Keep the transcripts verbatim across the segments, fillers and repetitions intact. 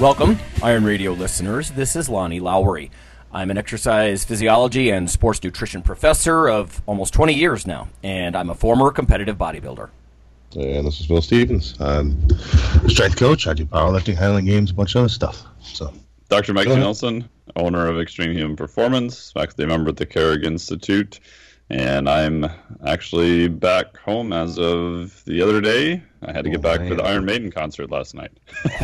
Welcome, Iron Radio listeners. This is Lonnie Lowery. I'm an exercise physiology and sports nutrition professor of almost twenty years now, and I'm a former competitive bodybuilder. And this is Bill Stevens. I'm a strength coach. I do powerlifting, handling games, a bunch of other stuff. So, Doctor Mike Nelson, owner of Extreme Human Performance, faculty member at the Carrick Institute, and I'm actually back home as of the other day. I had to get oh, back man. for the Iron Maiden concert last night.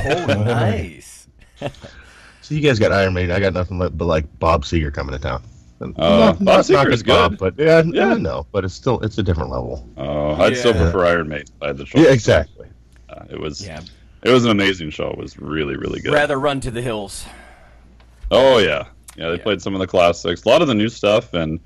Oh, nice. So you guys got Iron Maiden. I got nothing but, but like Bob Seger coming to town. And uh, not, Bob not, Seger not is good. Bob, but yeah, yeah. I know, but it's still it's a different level. Oh, uh, I'd yeah. still prefer Iron Maiden. I had the choice. Yeah, exactly. Uh, it was yeah. it was an amazing show. It was really, really good. Rather Run to the Hills. Oh, yeah. Yeah, they yeah. played some of the classics. A lot of the new stuff, and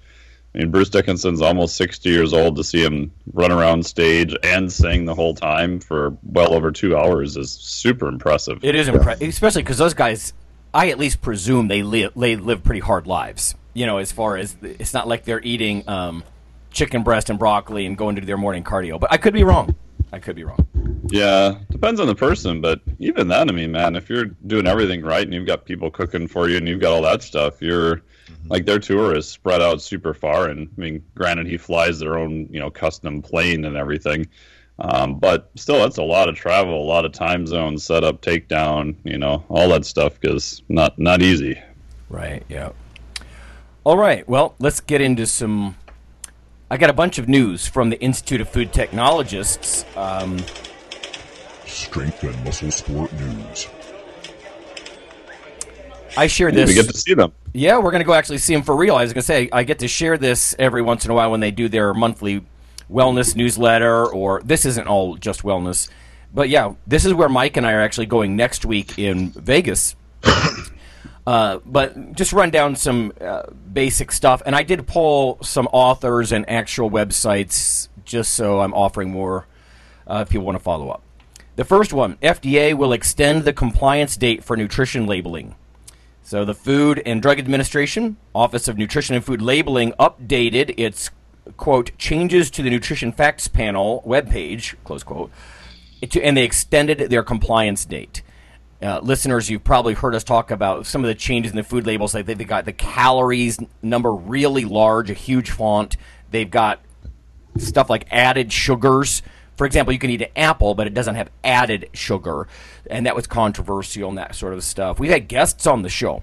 I mean, Bruce Dickinson's almost sixty years old. To see him run around stage and sing the whole time for well over two hours is super impressive. It is impressive, especially because those guys, I at least presume they live, they live pretty hard lives. You know, as far as it's not like they're eating um, chicken breast and broccoli and going to their morning cardio. But I could be wrong. I could be wrong. Yeah, depends on the person. But even then, I mean, man, if you're doing everything right and you've got people cooking for you and you've got all that stuff, you're... Like, their tour is spread out super far, and I mean, granted, he flies their own, you know, custom plane and everything, um, but still, that's a lot of travel, a lot of time zone setup, takedown, you know, all that stuff, because not not easy. Right. Yeah. All right. Well, let's get into some. I got a bunch of news from the Institute of Food Technologists. Um, Strength and muscle sport news. I share this. We get to see them. Yeah, we're going to go actually see them for real. I was going to say, I get to share this every once in a while when they do their monthly wellness newsletter, or this isn't all just wellness. But yeah, this is where Mike and I are actually going next week in Vegas. uh, but just run down some uh, basic stuff. And I did pull some authors and actual websites just so I'm offering more uh, if you want to follow up. The first one, F D A will extend the compliance date for nutrition labeling. So the Food and Drug Administration, Office of Nutrition and Food Labeling, updated its, quote, changes to the Nutrition Facts Panel webpage, close quote, to, and they extended their compliance date. Uh, listeners, you've probably heard us talk about some of the changes in the food labels. Like they've got the calories number really large, a huge font. They've got stuff like added sugars. For example, you can eat an apple, but it doesn't have added sugar, and that was controversial and that sort of stuff. We've had guests on the show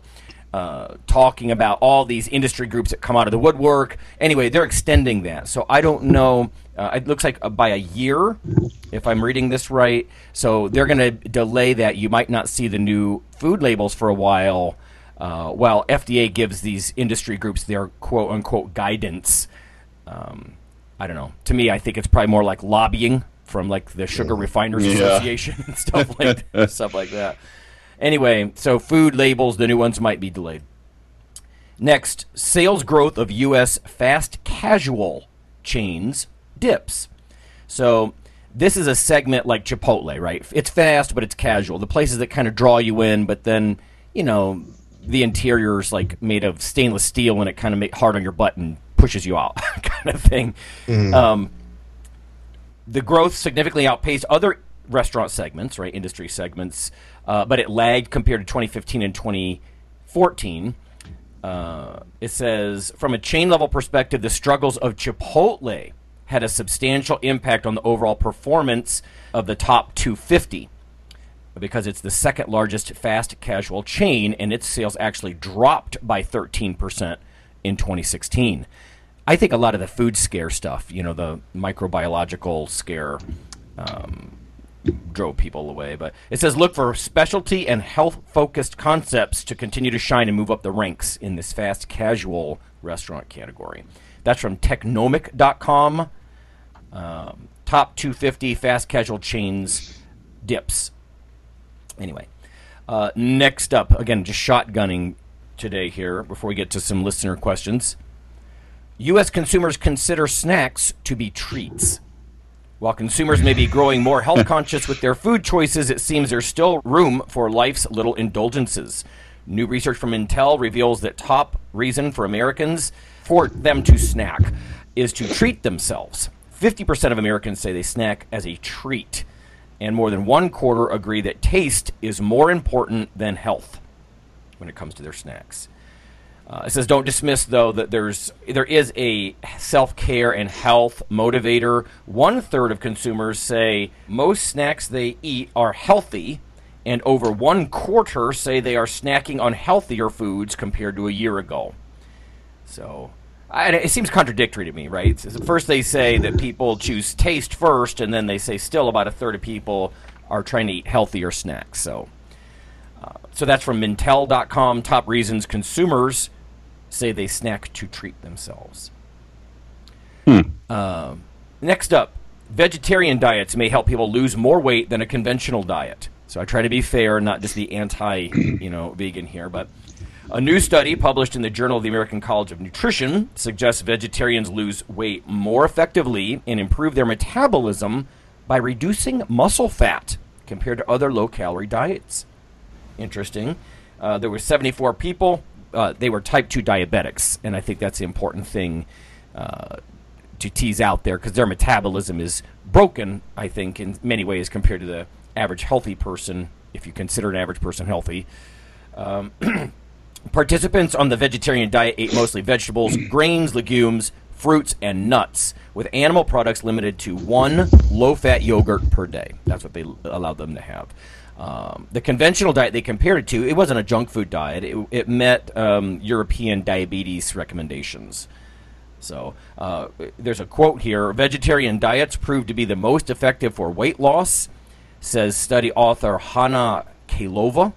uh, talking about all these industry groups that come out of the woodwork. Anyway, they're extending that. So I don't know. Uh, it looks like by a year, if I'm reading this right. So they're going to delay that. You might not see the new food labels for a while, uh, while F D A gives these industry groups their quote-unquote guidance. Um I don't know. To me, I think it's probably more like lobbying from like the Sugar Refiners yeah. Association and stuff like that, stuff like that. Anyway, so food labels, the new ones might be delayed. Next, sales growth of U S fast casual chains dips. So this is a segment like Chipotle, right? It's fast, but it's casual. The places that kind of draw you in, but then, you know, the interior's like made of stainless steel and it kind of make hard on your butt and pushes you out kind of thing. Mm. Um, the growth significantly outpaced other restaurant segments, right, industry segments, uh, but it lagged compared to twenty fifteen and twenty fourteen. Uh, it says, from a chain-level perspective, the struggles of Chipotle had a substantial impact on the overall performance of the top two hundred fifty because it's the second-largest fast-casual chain, and its sales actually dropped by thirteen percent. In twenty sixteen, I think a lot of the food scare stuff, you know, the microbiological scare um, drove people away. But it says, look for specialty and health-focused concepts to continue to shine and move up the ranks in this fast casual restaurant category. That's from technomic dot com. Um, top two hundred fifty fast casual chains dips. Anyway, uh, next up, again, just shotgunning today here before we get to some listener questions. U S consumers consider snacks to be treats. While consumers may be growing more health conscious with their food choices, it seems there's still room for life's little indulgences. New research from Mintel reveals that top reason for Americans for them to snack is to treat themselves. fifty percent of Americans say they snack as a treat, and more than one quarter agree that taste is more important than health when it comes to their snacks. Uh, it says don't dismiss, though, that there's there is a self-care and health motivator. One-third of consumers say most snacks they eat are healthy, and over one-quarter say they are snacking on healthier foods compared to a year ago. So I, it seems contradictory to me, right? First they say that people choose taste first, and then they say still about a third of people are trying to eat healthier snacks. So, uh, so that's from Mintel dot com, top reasons consumers say they snack to treat themselves. Hmm. Uh, next up, vegetarian diets may help people lose more weight than a conventional diet. So I try to be fair, not just be anti, you know, vegan here. But a new study published in the Journal of the American College of Nutrition suggests vegetarians lose weight more effectively and improve their metabolism by reducing muscle fat compared to other low-calorie diets. Interesting. Uh, there were seventy-four people. Uh, they were type two diabetics, and I think that's the important thing uh, to tease out there, because their metabolism is broken, I think, in many ways compared to the average healthy person, if you consider an average person healthy. Um, participants on the vegetarian diet ate mostly vegetables, grains, legumes, fruits, and nuts, with animal products limited to one low-fat yogurt per day. That's what they allowed them to have. Um, the conventional diet they compared it to, it wasn't a junk food diet. It, it met um, European diabetes recommendations. So uh, there's a quote here. Vegetarian diets proved to be the most effective for weight loss, says study author Hana Kahleova,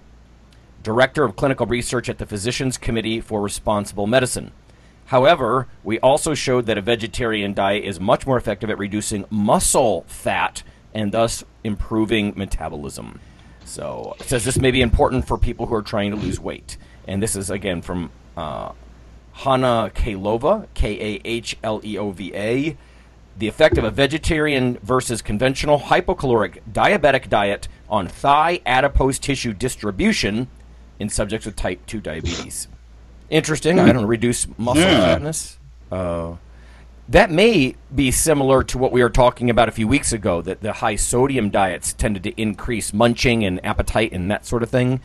director of clinical research at the Physicians Committee for Responsible Medicine. However, we also showed that a vegetarian diet is much more effective at reducing muscle fat and thus improving metabolism. So it says this may be important for people who are trying to lose weight. And this is, again, from uh, Hana Kahleova, K A H L E O V A. The effect of a vegetarian versus conventional hypocaloric diabetic diet on thigh adipose tissue distribution in subjects with type two diabetes. Interesting. I don't reduce muscle yeah. fatness. Uh, that may be similar to what we were talking about a few weeks ago, that the high sodium diets tended to increase munching and appetite and that sort of thing,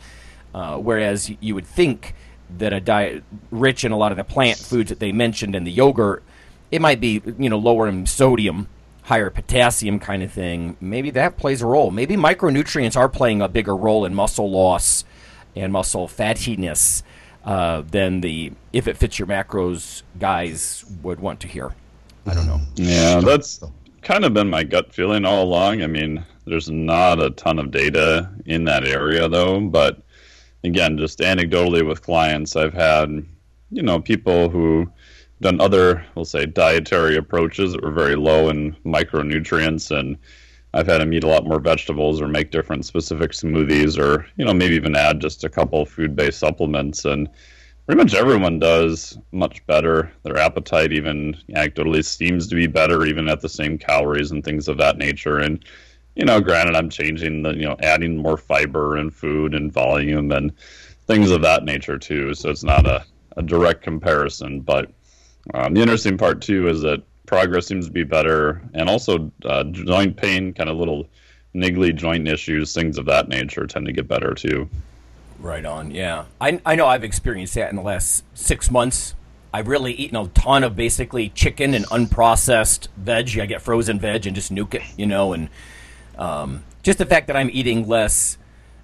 uh, whereas you would think that a diet rich in a lot of the plant foods that they mentioned in the yogurt, it might be, you know, lower in sodium, higher potassium kind of thing. Maybe that plays a role. Maybe micronutrients are playing a bigger role in muscle loss and muscle fattiness uh, than the if it fits your macros guys would want to hear. I don't know. Yeah, that's kind of been my gut feeling all along. I mean, there's not a ton of data in that area, though. But, again, just anecdotally with clients, I've had, you know, people who done other, we'll say, dietary approaches that were very low in micronutrients, and I've had them eat a lot more vegetables or make different specific smoothies or, you know, maybe even add just a couple food-based supplements, and pretty much everyone does much better. Their appetite even anecdotally seems to be better even at the same calories and things of that nature, and, you know, granted, I'm changing the, you know, adding more fiber and food and volume and things of that nature, too, so it's not a, a direct comparison, but Um, the interesting part, too, is that progress seems to be better, and also uh, joint pain, kind of little niggly joint issues, things of that nature tend to get better, too. Right on, yeah. I, I know I've experienced that in the last six months. I've really eaten a ton of basically chicken and unprocessed veg. I get frozen veg and just nuke it, you know, and um, just the fact that I'm eating less.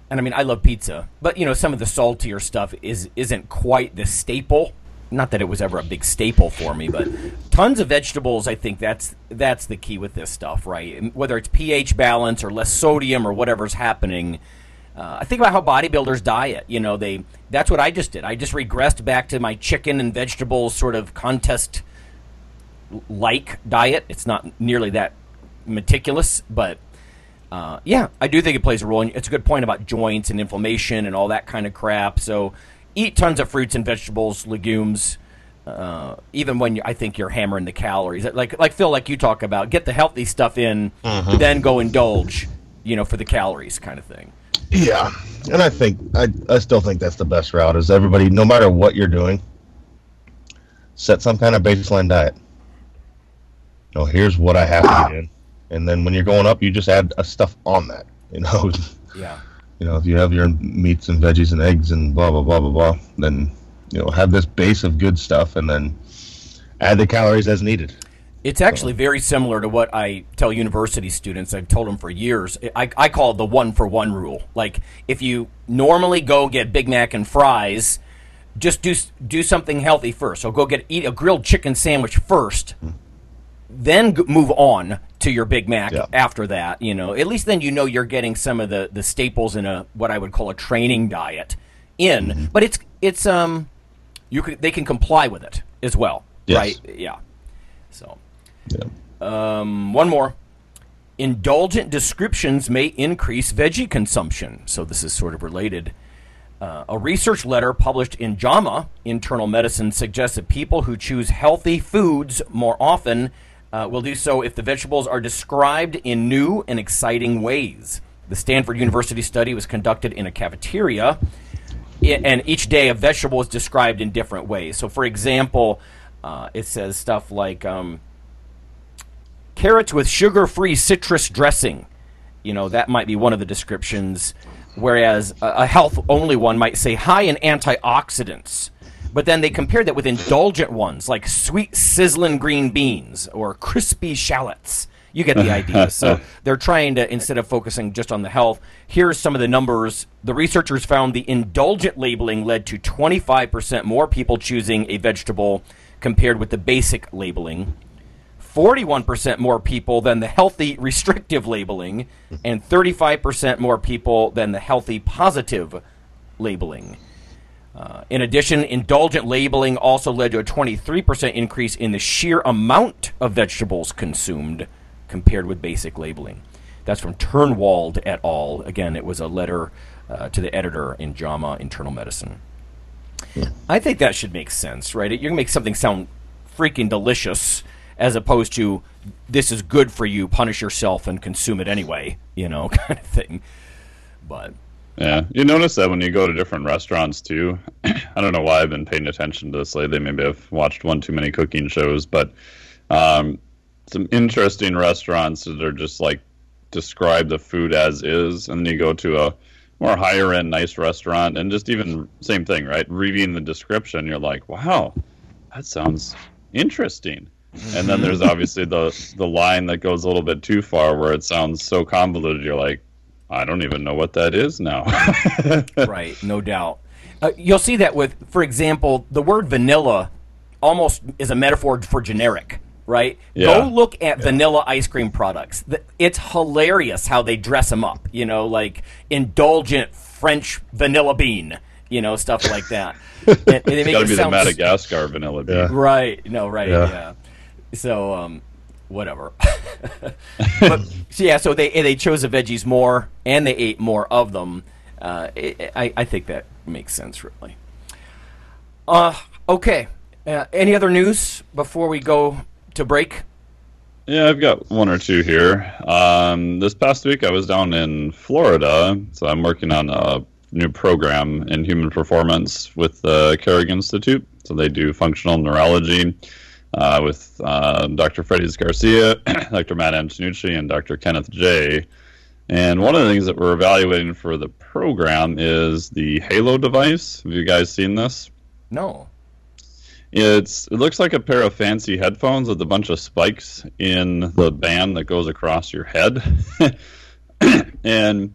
And, I mean, I love pizza, but, you know, some of the saltier stuff is, isn't quite the staple. Not that it was ever a big staple for me, but tons of vegetables, I think that's that's the key with this stuff, right? Whether it's pH balance or less sodium or whatever's happening. Uh, I think about how bodybuilders diet. You know, they that's what I just did. I just regressed back to my chicken and vegetables sort of contest-like diet. It's not nearly that meticulous, but Uh, yeah, I do think it plays a role. And it's a good point about joints and inflammation and all that kind of crap. So eat tons of fruits and vegetables, legumes, uh, even when you, I think you're hammering the calories. Like, like Phil, like you talk about, get the healthy stuff in, mm-hmm. then go indulge, you know, for the calories kind of thing. Yeah, and I think I, I still think that's the best route is everybody, no matter what you're doing, set some kind of baseline diet. No, here's what I have to do. And then when you're going up, you just add uh, stuff on that, you know. Yeah. You know, if you have your meats and veggies and eggs and blah, blah, blah, blah, blah, then, you know, have this base of good stuff and then add the calories as needed. It's actually so. Very similar to what I tell university students. I've told them for years. I, I call it the one-for-one rule. Like, if you normally go get Big Mac and fries, just do do something healthy first. So go get eat a grilled chicken sandwich first. Mm. Then move on to your Big Mac yeah. after that, you know. At least then you know you're getting some of the, the staples in a what I would call a training diet in. Mm-hmm. But it's it's um you could they can comply with it as well, yes. right? Yeah. So, yeah. Um, one more. Indulgent descriptions may increase veggie consumption. So this is sort of related. Uh, a research letter published in JAMA Internal Medicine suggests that people who choose healthy foods more often Uh, will do so if the vegetables are described in new and exciting ways. The Stanford University study was conducted in a cafeteria, and each day a vegetable is described in different ways. So, for example, uh, it says stuff like um, carrots with sugar-free citrus dressing. You know, that might be one of the descriptions, whereas a, a health-only one might say high in antioxidants. But then they compared that with indulgent ones like sweet sizzling green beans or crispy shallots. You get the idea. So they're trying to, instead of focusing just on the health, here's some of the numbers. The researchers found the indulgent labeling led to twenty-five percent more people choosing a vegetable compared with the basic labeling, forty-one percent more people than the healthy restrictive labeling, and thirty-five percent more people than the healthy positive labeling. Uh, in addition, indulgent labeling also led to a twenty-three percent increase in the sheer amount of vegetables consumed compared with basic labeling. That's from Turnwald et al. Again, it was a letter uh, to the editor in JAMA Internal Medicine. Yeah. I think that should make sense, right? You're going to make something sound freaking delicious as opposed to this is good for you, punish yourself and consume it anyway, you know, kind of thing. But... yeah, you notice that when you go to different restaurants, too. I don't know why I've been paying attention to this lately. Maybe I've watched one too many cooking shows, but um, some interesting restaurants that are just, like, describe the food as is, and then you go to a more higher-end, nice restaurant, and just even same thing, right? Reading the description, you're like, wow, that sounds interesting. And then there's obviously the, the line that goes a little bit too far where it sounds so convoluted, you're like, I don't even know what that is now. Right, no doubt. Uh, you'll see that with, for example, the word vanilla almost is a metaphor for generic, right? Yeah. Go look at yeah. vanilla ice cream products. It's hilarious how they dress them up, you know, like indulgent French vanilla bean, you know, stuff like that. And, and they make it's got to it be the Madagascar vanilla bean. Yeah. Right, no, right, yeah. yeah. So, um, whatever. But, so yeah, so they they chose the veggies more, and they ate more of them. Uh, it, I, I think that makes sense, really. Uh, okay. Uh, any other news before we go to break? Yeah, I've got one or two here. Um, this past week I was down in Florida, so I'm working on a new program in human performance with the Carrick Institute. So they do functional neurology. Uh, with uh, Doctor Freddy Garcia, Doctor Matt Antonucci, and Doctor Kenneth Jay. And one of the things that we're evaluating for the program is the Halo device. Have you guys seen this? No. It's It looks like a pair of fancy headphones with a bunch of spikes in the band that goes across your head. And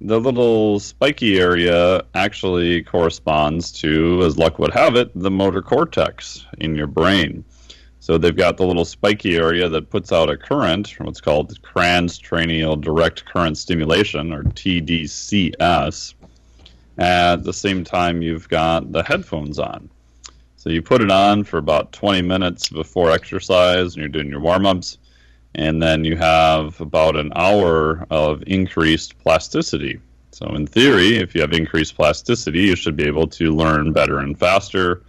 the little spiky area actually corresponds to, as luck would have it, the motor cortex in your brain. So they've got the little spiky area that puts out a current, what's called transcranial direct current stimulation, or T D C S. At the same time, you've got the headphones on. So you put it on for about twenty minutes before exercise, and you're doing your warm-ups, and then you have about an hour of increased plasticity. So in theory, if you have increased plasticity, you should be able to learn better and faster.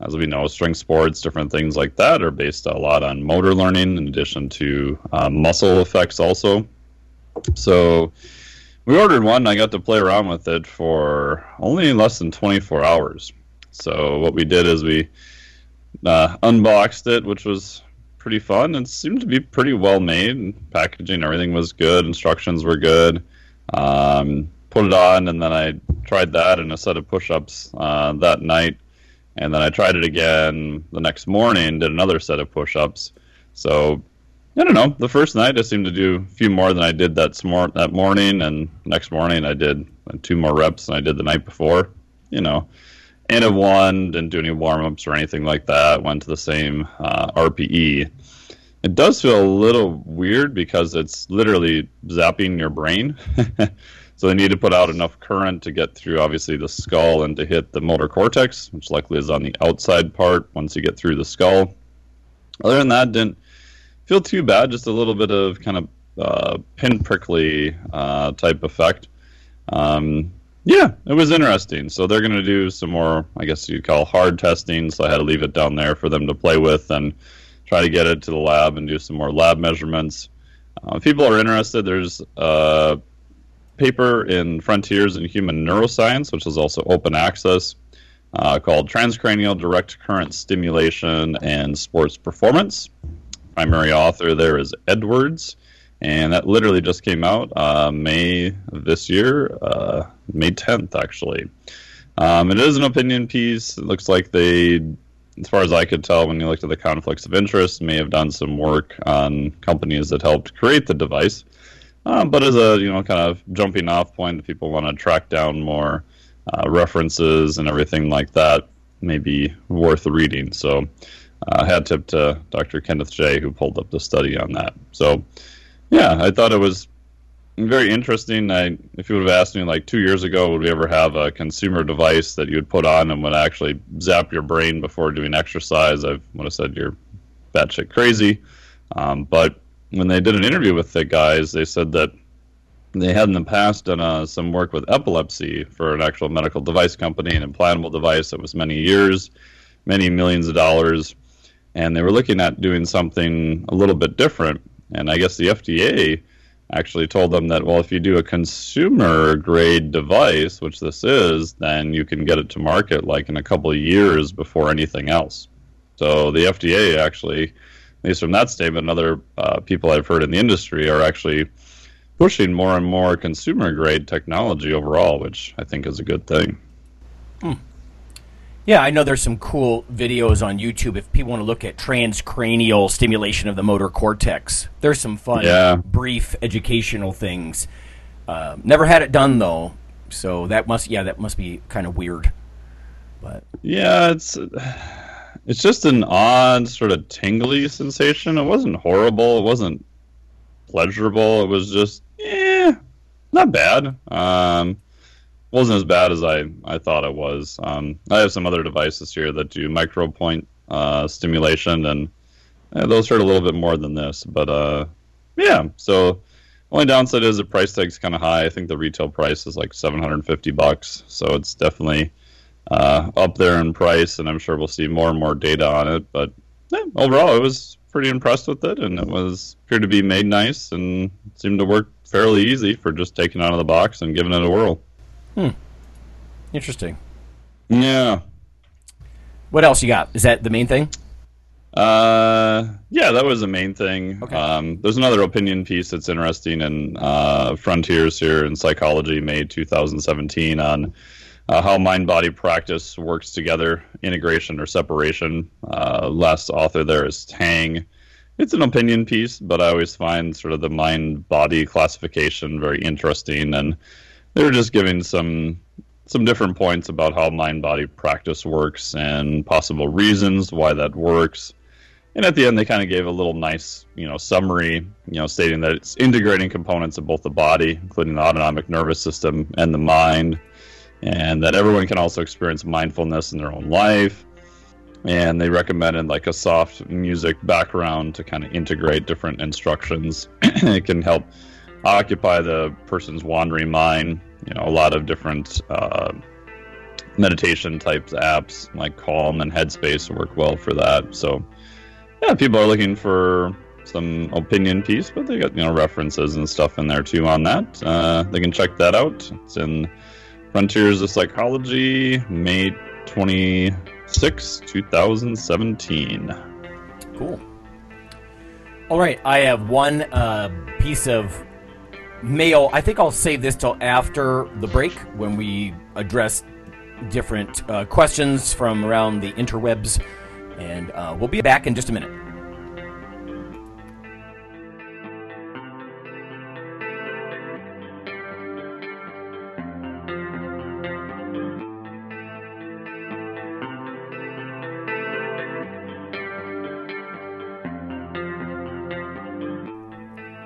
As we know, strength sports, different things like that are based a lot on motor learning in addition to uh, muscle effects also. So we ordered one, and I got to play around with it for only less than twenty-four hours. So what we did is we uh, unboxed it, which was pretty fun. It seemed to be pretty well made. And packaging, everything was good. Instructions were good. Um, put it on, and then I tried that and a set of push-ups uh, that night. And then I tried it again the next morning, did another set of push-ups. So, I don't know, the first night I seemed to do a few more than I did that smor- that morning, and next morning I did two more reps than I did the night before, you know. And I won, didn't do any warm-ups or anything like that, went to the same uh, R P E. It does feel a little weird because it's literally zapping your brain. So they need to put out enough current to get through, obviously, the skull and to hit the motor cortex, which likely is on the outside part once you get through the skull. Other than that, didn't feel too bad, just a little bit of kind of uh, pinprickly uh, type effect. Um, yeah, it was interesting. So they're going to do some more, I guess you'd call hard testing, so I had to leave it down there for them to play with and try to get it to the lab and do some more lab measurements. Uh, if people are interested, there's... Uh, paper in Frontiers in Human Neuroscience, which is also open access, uh, called Transcranial Direct Current Stimulation and Sports Performance. Primary author there is Edwards, and that literally just came out uh, May of this year, uh, May tenth, actually. Um, it is an opinion piece. It looks like they, as far as I could tell, when you looked at the conflicts of interest, may have done some work on companies that helped create the device. Um, but as a, you know, kind of jumping off point, if people want to track down more uh, references and everything like that, may be worth reading. So uh, hat tip to Doctor Kenneth Jay, who pulled up the study on that. So, yeah, I thought it was very interesting. I, if you would have asked me like two years ago, would we ever have a consumer device that you would put on and would actually zap your brain before doing exercise, I would have said you're batshit crazy. Um, but... When they did an interview with the guys, they said that they had in the past done uh, some work with epilepsy for an actual medical device company, an implantable device that was many years, many millions of dollars, and they were looking at doing something a little bit different. And I guess the F D A actually told them that, well, if you do a consumer-grade device, which this is, then you can get it to market like in a couple of years before anything else. So the F D A actually... At least from that statement, and other uh, people I've heard in the industry are actually pushing more and more consumer-grade technology overall, which I think is a good thing. Hmm. Yeah, I know there's some cool videos on YouTube if people want to look at transcranial stimulation of the motor cortex. There's some fun, yeah. brief educational things. Uh, never had it done though, so that must yeah that must be kind of weird. But yeah, it's. Uh, It's just an odd sort of tingly sensation. It wasn't horrible. It wasn't pleasurable. It was just, eh, not bad. Um, wasn't as bad as I, I thought it was. Um, I have some other devices here that do micropoint uh, stimulation, and uh, those hurt a little bit more than this. But, uh, yeah, so only downside is the price tag's kind of high. I think the retail price is like seven hundred fifty bucks, so it's definitely... Uh, up there in price, and I'm sure we'll see more and more data on it. But yeah, overall, I was pretty impressed with it, and it was appeared to be made nice and seemed to work fairly easy for just taking it out of the box and giving it a whirl. Hmm. Interesting. Yeah. What else you got? Is that the main thing? Uh, yeah, that was the main thing. Okay. Um, there's another opinion piece that's interesting in uh, Frontiers here in Psychology, May twenty seventeen, on Uh, how mind-body practice works together, integration or separation. Uh, last author there is Tang. It's an opinion piece, but I always find sort of the mind-body classification very interesting. And they were just giving some some different points about how mind-body practice works and possible reasons why that works. And at the end, they kind of gave a little nice, you know, summary, you know, stating that it's integrating components of both the body, including the autonomic nervous system and the mind. And that everyone can also experience mindfulness in their own life. And they recommended like a soft music background to kind of integrate different instructions. It can help occupy the person's wandering mind. You know, a lot of different uh, meditation types apps like Calm and Headspace work well for that. So, yeah, people are looking for some opinion piece, but they got, you know, references and stuff in there too on that. Uh, they can check that out. It's in Frontiers of Psychology, May twenty-sixth, twenty seventeen. Cool. All right, I have one uh, piece of mail. I think I'll save this till after the break when we address different uh, questions from around the interwebs, and uh, we'll be back in just a minute.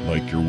Like your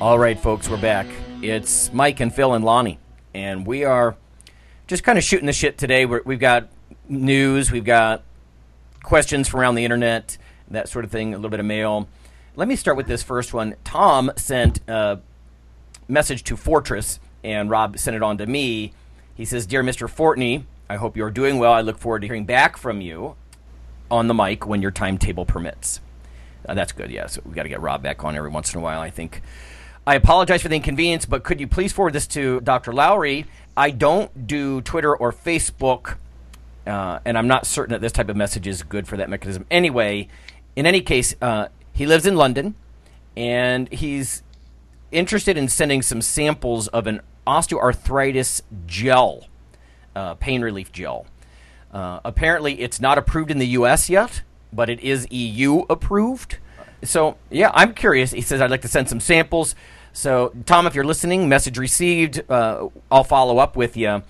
All right, folks, we're back. It's Mike and Phil and Lonnie, and we are just kind of shooting the shit today. We're, we've got news, we've got questions from around the internet, that sort of thing, a little bit of mail. Let me start with this first one. Tom sent a message to Fortress, and Rob sent it on to me. He says, "Dear Mister Fortney, I hope you're doing well. I look forward to hearing back from you on the mic when your timetable permits." Uh, that's good, yeah, so we've got to get Rob back on every once in a while, I think. "I apologize for the inconvenience, but could you please forward this to Doctor Lowery? I don't do Twitter or Facebook, uh, and I'm not certain that this type of message is good for that mechanism. Anyway, in any case, uh, he lives in London, and he's interested in sending some samples of an osteoarthritis gel, uh, pain relief gel. Uh, apparently, it's not approved in the U S yet, but it is E U approved. So, yeah, I'm curious. He says, "I'd like to send some samples." So, Tom, if you're listening, message received. Uh, I'll follow up with you.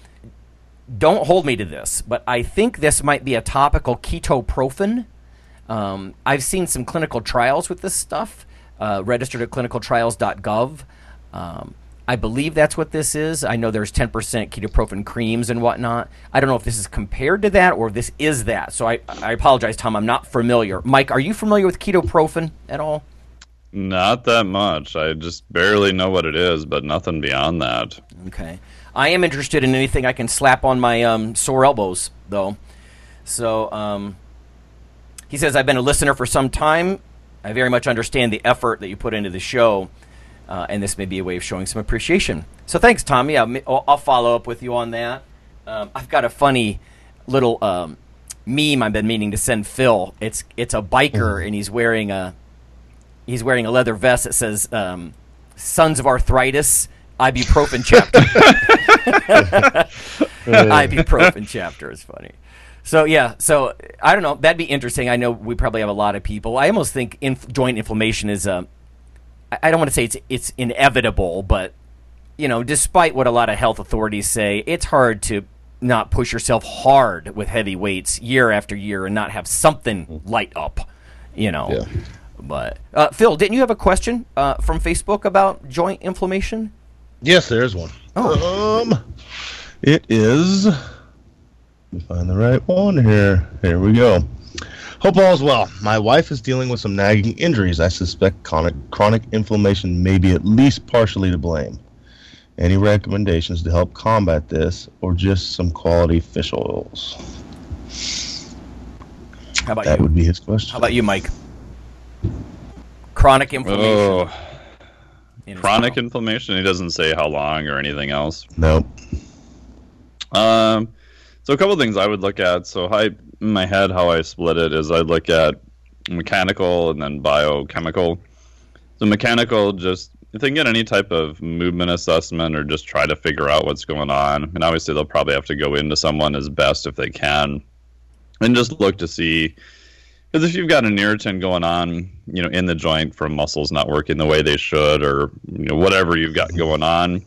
Don't hold me to this, but I think this might be a topical ketoprofen. Um, I've seen some clinical trials with this stuff, uh, registered at clinical trials dot gov. Um, I believe that's what this is. I know there's ten percent ketoprofen creams and whatnot. I don't know if this is compared to that or if this is that. So I, I apologize, Tom. I'm not familiar. Mike, are you familiar with ketoprofen at all? Not that much. I just barely know what it is, but nothing beyond that. Okay. I am interested in anything I can slap on my um, sore elbows, though. So um, he says, I've been a listener for some time. I very much understand the effort that you put into the show. Uh, and this may be a way of showing some appreciation. So thanks, Tommy. I'll, I'll follow up with you on that. Um, I've got a funny little um, meme I've been meaning to send Phil. It's it's a biker, and he's wearing a he's wearing a leather vest that says um, "Sons of Arthritis Ibuprofen Chapter." Ibuprofen Chapter is funny. So, yeah, so I don't know. That'd be interesting. I know we probably have a lot of people. I almost think inf- joint inflammation is a... I don't want to say it's it's inevitable, but, you know, despite what a lot of health authorities say, it's hard to not push yourself hard with heavy weights year after year and not have something light up, you know. Yeah. But uh, Phil, didn't you have a question uh, from Facebook about joint inflammation? Yes, there is one. Oh. Um, it is. Let me find the right one here. Here we go. Hope all is well. My wife is dealing with some nagging injuries. I suspect chronic, chronic inflammation may be at least partially to blame. Any recommendations to help combat this, or just some quality fish oils? How about that you? Would be his question. How about you, Mike? Chronic inflammation. Oh, in chronic inflammation. He doesn't say how long or anything else. Nope. Um. So a couple of things I would look at. So I, in my head, how I split it is I look at mechanical and then biochemical. So mechanical, just if they can get any type of movement assessment or just try to figure out what's going on. And obviously they'll probably have to go into someone as best if they can. And just look to see, because if you've got an irritant going on, you know, in the joint from muscles not working the way they should, or, you know, whatever you've got going on,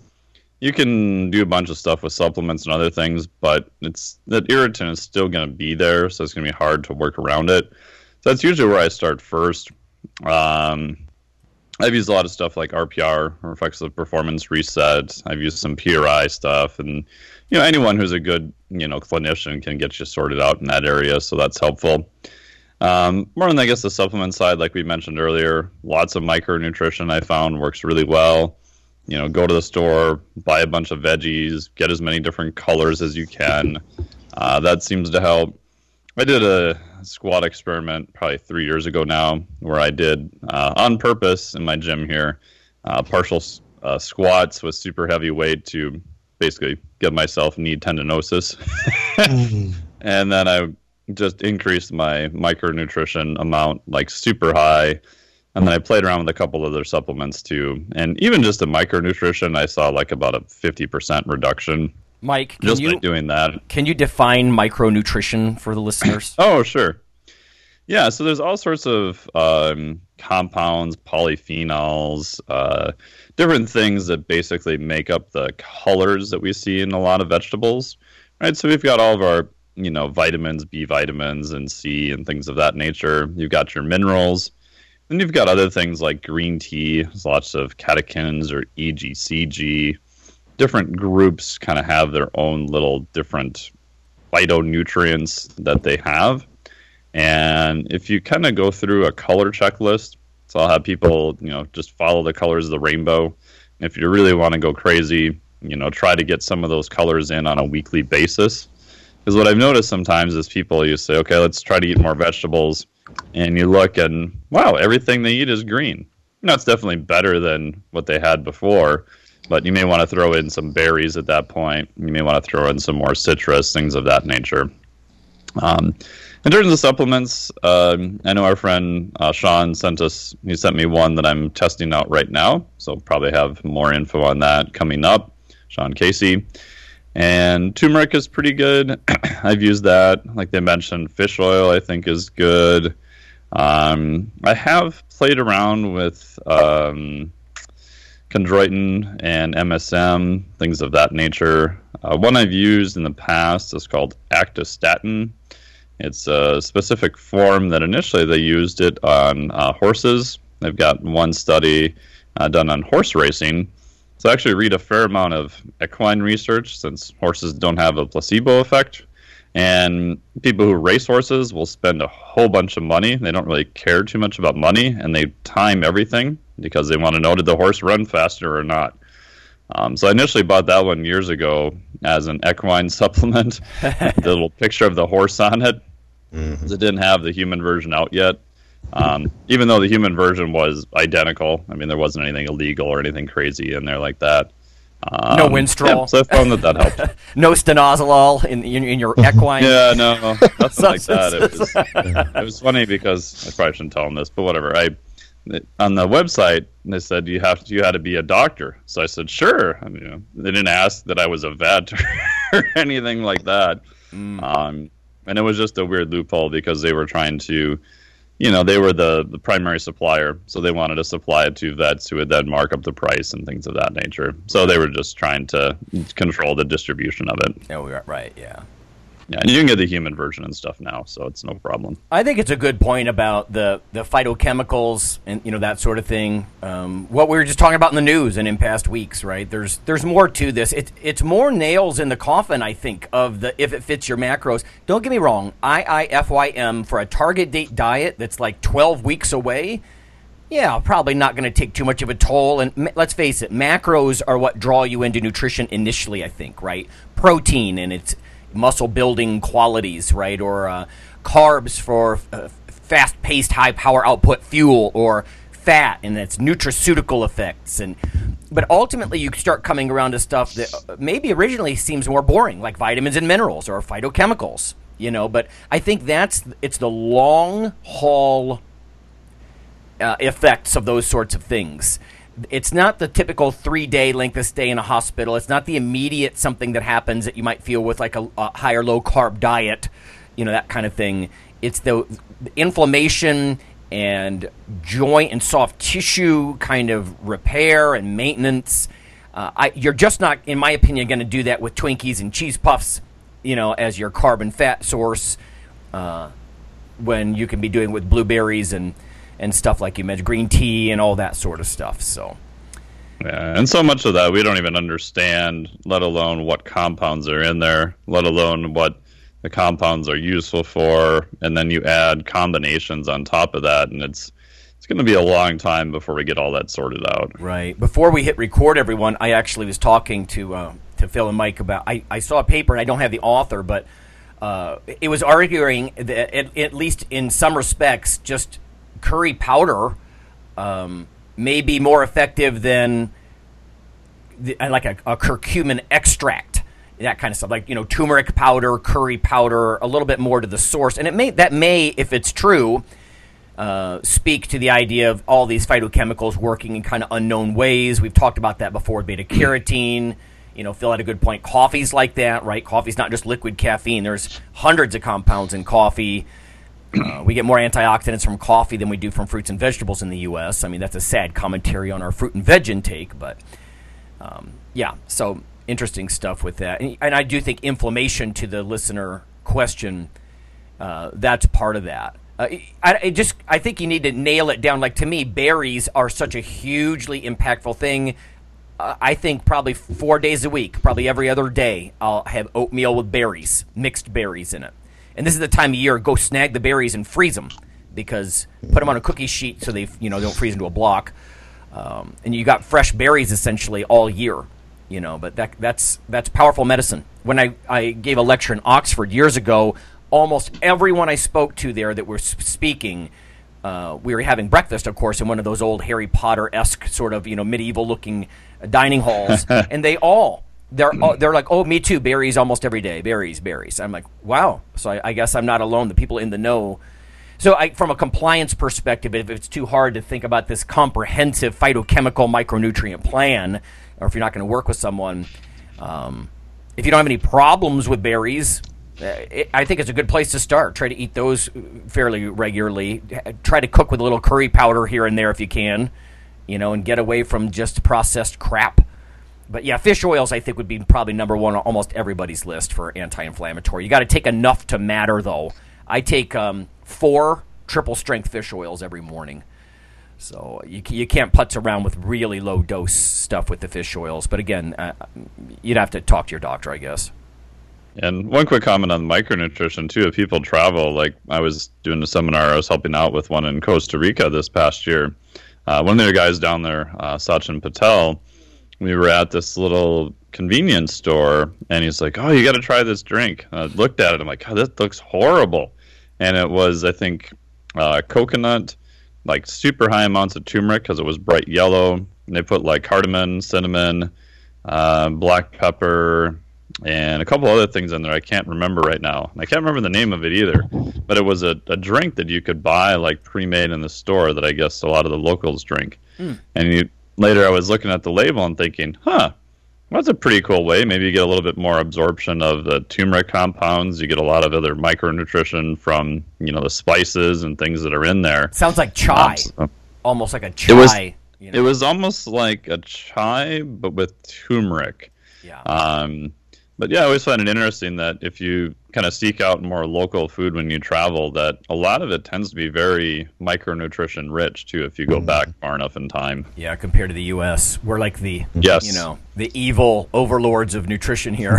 you can do a bunch of stuff with supplements and other things, but it's that irritant is still going to be there, so it's going to be hard to work around it. So that's usually where I start first. Um, I've used a lot of stuff like R P R, Reflexive Performance Reset. I've used some P R I stuff, and you know anyone who's a good you know clinician can get you sorted out in that area, so that's helpful. Um, more on, I guess, the supplement side, like we mentioned earlier, lots of micronutrition I found works really well. You know, go to the store, buy a bunch of veggies, get as many different colors as you can. Uh, that seems to help. I did a squat experiment probably three years ago now where I did, uh, on purpose in my gym here, uh, partial uh, squats with super heavy weight to basically give myself knee tendinosis. mm-hmm. And then I just increased my micronutrition amount like super high. And then I played around with a couple other supplements, too. And even just the micronutrition, I saw like about a fifty percent reduction. Mike, can just you, by doing that. Can you define micronutrition for the listeners? Oh, sure. Yeah, so there's all sorts of um, compounds, polyphenols, uh, different things that basically make up the colors that we see in a lot of vegetables. Right? So we've got all of our you know, vitamins, B vitamins, and C, and things of that nature. You've got your minerals. Then you've got other things like green tea. There's lots of catechins or E G C G. Different groups kind of have their own little different phytonutrients that they have. And if you kind of go through a color checklist, so I'll have people, you know, just follow the colors of the rainbow. And if you really want to go crazy, you know, try to get some of those colors in on a weekly basis. Because what I've noticed sometimes is people, you say, okay, let's try to eat more vegetables. And you look and, wow, everything they eat is green. You know, it's definitely better than what they had before, but you may want to throw in some berries at that point. You may want to throw in some more citrus, things of that nature. Um, in terms of supplements, uh, I know our friend uh, Sean sent us, he sent me one that I'm testing out right now, so I'll probably have more info on that coming up, Sean Casey. And turmeric is pretty good. I've used that. Like they mentioned, fish oil I think is good. Um, I have played around with um, chondroitin and M S M, things of that nature. Uh, one I've used in the past is called Actistatin. It's a specific form that initially they used it on uh, horses. They've got one study uh, done on horse racing. So I actually read a fair amount of equine research since horses don't have a placebo effect. And people who race horses will spend a whole bunch of money. They don't really care too much about money, and they time everything because they want to know, did the horse run faster or not? Um, so I initially bought that one years ago as an equine supplement, the little picture of the horse on it. Mm-hmm. It didn't have the human version out yet, um, even though the human version was identical. I mean, there wasn't anything illegal or anything crazy in there like that. Um, no Winstrol. Yeah, so I found that that helped. No stanozolol in, in in your equine. Yeah, no, nothing like that. It was, it was funny because I probably shouldn't tell them this, but whatever. I on the website they said you have to, you had to be a doctor, so I said sure. I mean, they didn't ask that I was a vet or anything like that. Mm. Um, and it was just a weird loophole because they were trying to, you know, they were the, the primary supplier, so they wanted to supply it to vets who would then mark up the price and things of that nature. So they were just trying to control the distribution of it. Yeah, we are, right, yeah. Yeah, and you can get the human version and stuff now, so it's no problem. I think it's a good point about the, the phytochemicals and, you know, that sort of thing. Um, what we were just talking about in the news and in past weeks, right? There's there's more to this. It's it's more nails in the coffin, I think, of the if it fits your macros. Don't get me wrong. I I F Y M for a target date diet that's like twelve weeks away, yeah, probably not going to take too much of a toll. And let's face it, macros are what draw you into nutrition initially, I think, right? Protein and it's muscle building qualities, right? Or uh, carbs for uh, fast paced, high power output fuel, or fat and its nutraceutical effects. And but ultimately, you start coming around to stuff that maybe originally seems more boring, like vitamins and minerals or phytochemicals. You know, but I think that's it's the long haul uh, effects of those sorts of things. It's not the typical three-day length of stay in a hospital. It's not the immediate something that happens that you might feel with like a, a high or low-carb diet, you know, that kind of thing. It's the inflammation and joint and soft tissue kind of repair and maintenance. Uh, I, you're just not, in my opinion, going to do that with Twinkies and cheese puffs, you know, as your carb and fat source uh, when you can be doing with blueberries and and stuff like you mentioned, green tea and all that sort of stuff. So, yeah, and so much of that we don't even understand, let alone what compounds are in there, let alone what the compounds are useful for, and then you add combinations on top of that, and it's it's going to be a long time before we get all that sorted out. Right. Before we hit record, everyone, I actually was talking to uh, to Phil and Mike about, I, I saw a paper, and I don't have the author, but uh, it was arguing that, at, at least in some respects, just curry powder um, may be more effective than the, like a, a curcumin extract, that kind of stuff. Like, you know, turmeric powder, curry powder, a little bit more to the source. And it may that may, if it's true, uh, speak to the idea of all these phytochemicals working in kind of unknown ways. We've talked about that before, beta carotene. You know, Phil had a good point. Coffee's like that, right? Coffee's not just liquid caffeine. There's hundreds of compounds in coffee. Uh, we get more antioxidants from coffee than we do from fruits and vegetables in the U S I mean, that's a sad commentary on our fruit and veg intake, but um, yeah, so interesting stuff with that. And, and I do think inflammation, to the listener question, uh, that's part of that. Uh, I, I just I think you need to nail it down. Like, to me, berries are such a hugely impactful thing. Uh, I think probably four days a week, probably every other day, I'll have oatmeal with berries, mixed berries in it. And this is the time of year, go snag the berries and freeze them, because put them on a cookie sheet so they, you know, don't freeze into a block. Um, and you got fresh berries essentially all year, you know, but that that's that's powerful medicine. When I, I gave a lecture in Oxford years ago, almost everyone I spoke to there that were speaking, uh, we were having breakfast, of course, in one of those old Harry Potter-esque sort of, you know, medieval-looking dining halls, and they all... They're all, they're like, oh, me too, berries almost every day, berries, berries. I'm like, wow. So I, I guess I'm not alone, the people in the know. So I, from a compliance perspective, if it's too hard to think about this comprehensive phytochemical micronutrient plan, or if you're not going to work with someone, um, if you don't have any problems with berries, it, I think it's a good place to start. Try to eat those fairly regularly. Try to cook with a little curry powder here and there if you can, you know, and get away from just processed crap. But yeah, fish oils I think would be probably number one on almost everybody's list for anti-inflammatory. You got to take enough to matter, though. I take um, four triple-strength fish oils every morning. So you you can't putz around with really low dose stuff with the fish oils. But again, uh, you'd have to talk to your doctor, I guess. And one quick comment on micronutrition too. If people travel, like I was doing a seminar, I was helping out with one in Costa Rica this past year. Uh, one of their guys down there, uh, Sachin Patel, we were at this little convenience store, and he's like, "Oh, you got to try this drink." And I looked at it, I'm like, "God, this looks horrible." And it was, I think, uh, coconut, like super high amounts of turmeric because it was bright yellow. And they put like cardamom, cinnamon, uh, black pepper, and a couple other things in there I can't remember right now. I can't remember the name of it either, but it was a, a drink that you could buy like pre-made in the store that I guess a lot of the locals drink. Mm. And you, later I was looking at the label and thinking, huh, well, that's a pretty cool way. Maybe you get a little bit more absorption of the turmeric compounds. You get a lot of other micronutrition from, you know, the spices and things that are in there. Sounds like chai, um, so. Almost like a chai. It was, you know? It was almost like a chai, but with turmeric. Yeah. Um, But yeah, I always find it interesting that if you kind of seek out more local food when you travel, that a lot of it tends to be very micronutrition rich too, if you go back far enough in time. Yeah, compared to the U S, we're like the yes. you know the evil overlords of nutrition here.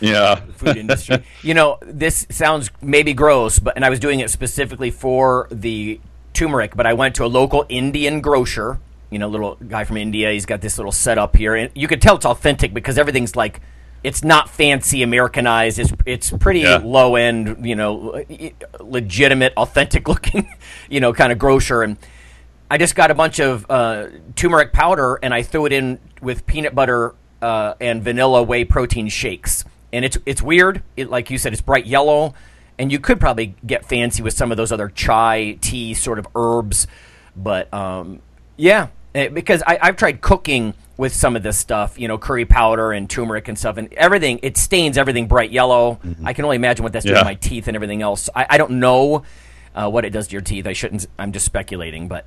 Yeah, the food industry. You know, this sounds maybe gross, but and I was doing it specifically for the turmeric. But I went to a local Indian grocer. You know, little guy from India. He's got this little setup here, and you can tell it's authentic because everything's like. It's not fancy Americanized. It's it's pretty yeah. low end, you know, legitimate, authentic looking, you know, kind of grocer. And I just got a bunch of uh, turmeric powder, and I threw it in with peanut butter uh, and vanilla whey protein shakes. And it's it's weird. It, like you said, it's bright yellow, and you could probably get fancy with some of those other chai tea sort of herbs, but um, yeah, because I, I've tried cooking. With some of this stuff, you know, curry powder and turmeric and stuff, and everything, it stains everything bright yellow. Mm-hmm. I can only imagine what that's doing yeah. to my teeth and everything else. I, I don't know uh, what it does to your teeth. I shouldn't. I'm just speculating, but,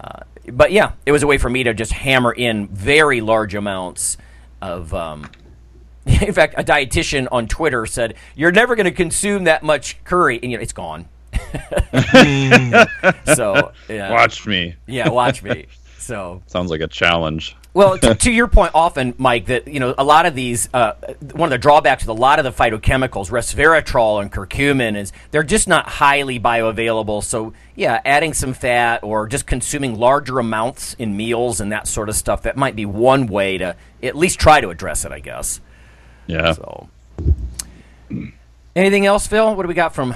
uh, but yeah, it was a way for me to just hammer in very large amounts of. Um, in fact, a dietitian on Twitter said, "You're never going to consume that much curry," and you know, it's gone. So yeah. Watch me. Yeah, watch me. So sounds like a challenge. Well, to, to your point often, Mike, that, you know, a lot of these, uh, one of the drawbacks with a lot of the phytochemicals, resveratrol and curcumin, is they're just not highly bioavailable. So, yeah, adding some fat or just consuming larger amounts in meals and that sort of stuff, that might be one way to at least try to address it, I guess. Yeah. So, anything else, Phil? What do we got from?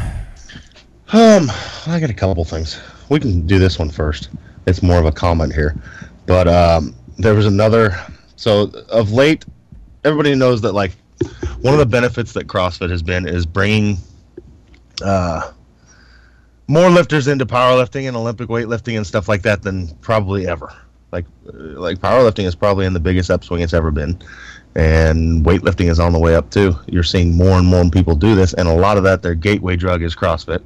Um, I got a couple things. We can do this one first. It's more of a comment here. But um, there was another. So of late, everybody knows that, like, one of the benefits that CrossFit has been is bringing uh, more lifters into powerlifting and Olympic weightlifting and stuff like that than probably ever. Like, like powerlifting is probably in the biggest upswing it's ever been. And weightlifting is on the way up, too. You're seeing more and more people do this. And a lot of that, their gateway drug is CrossFit.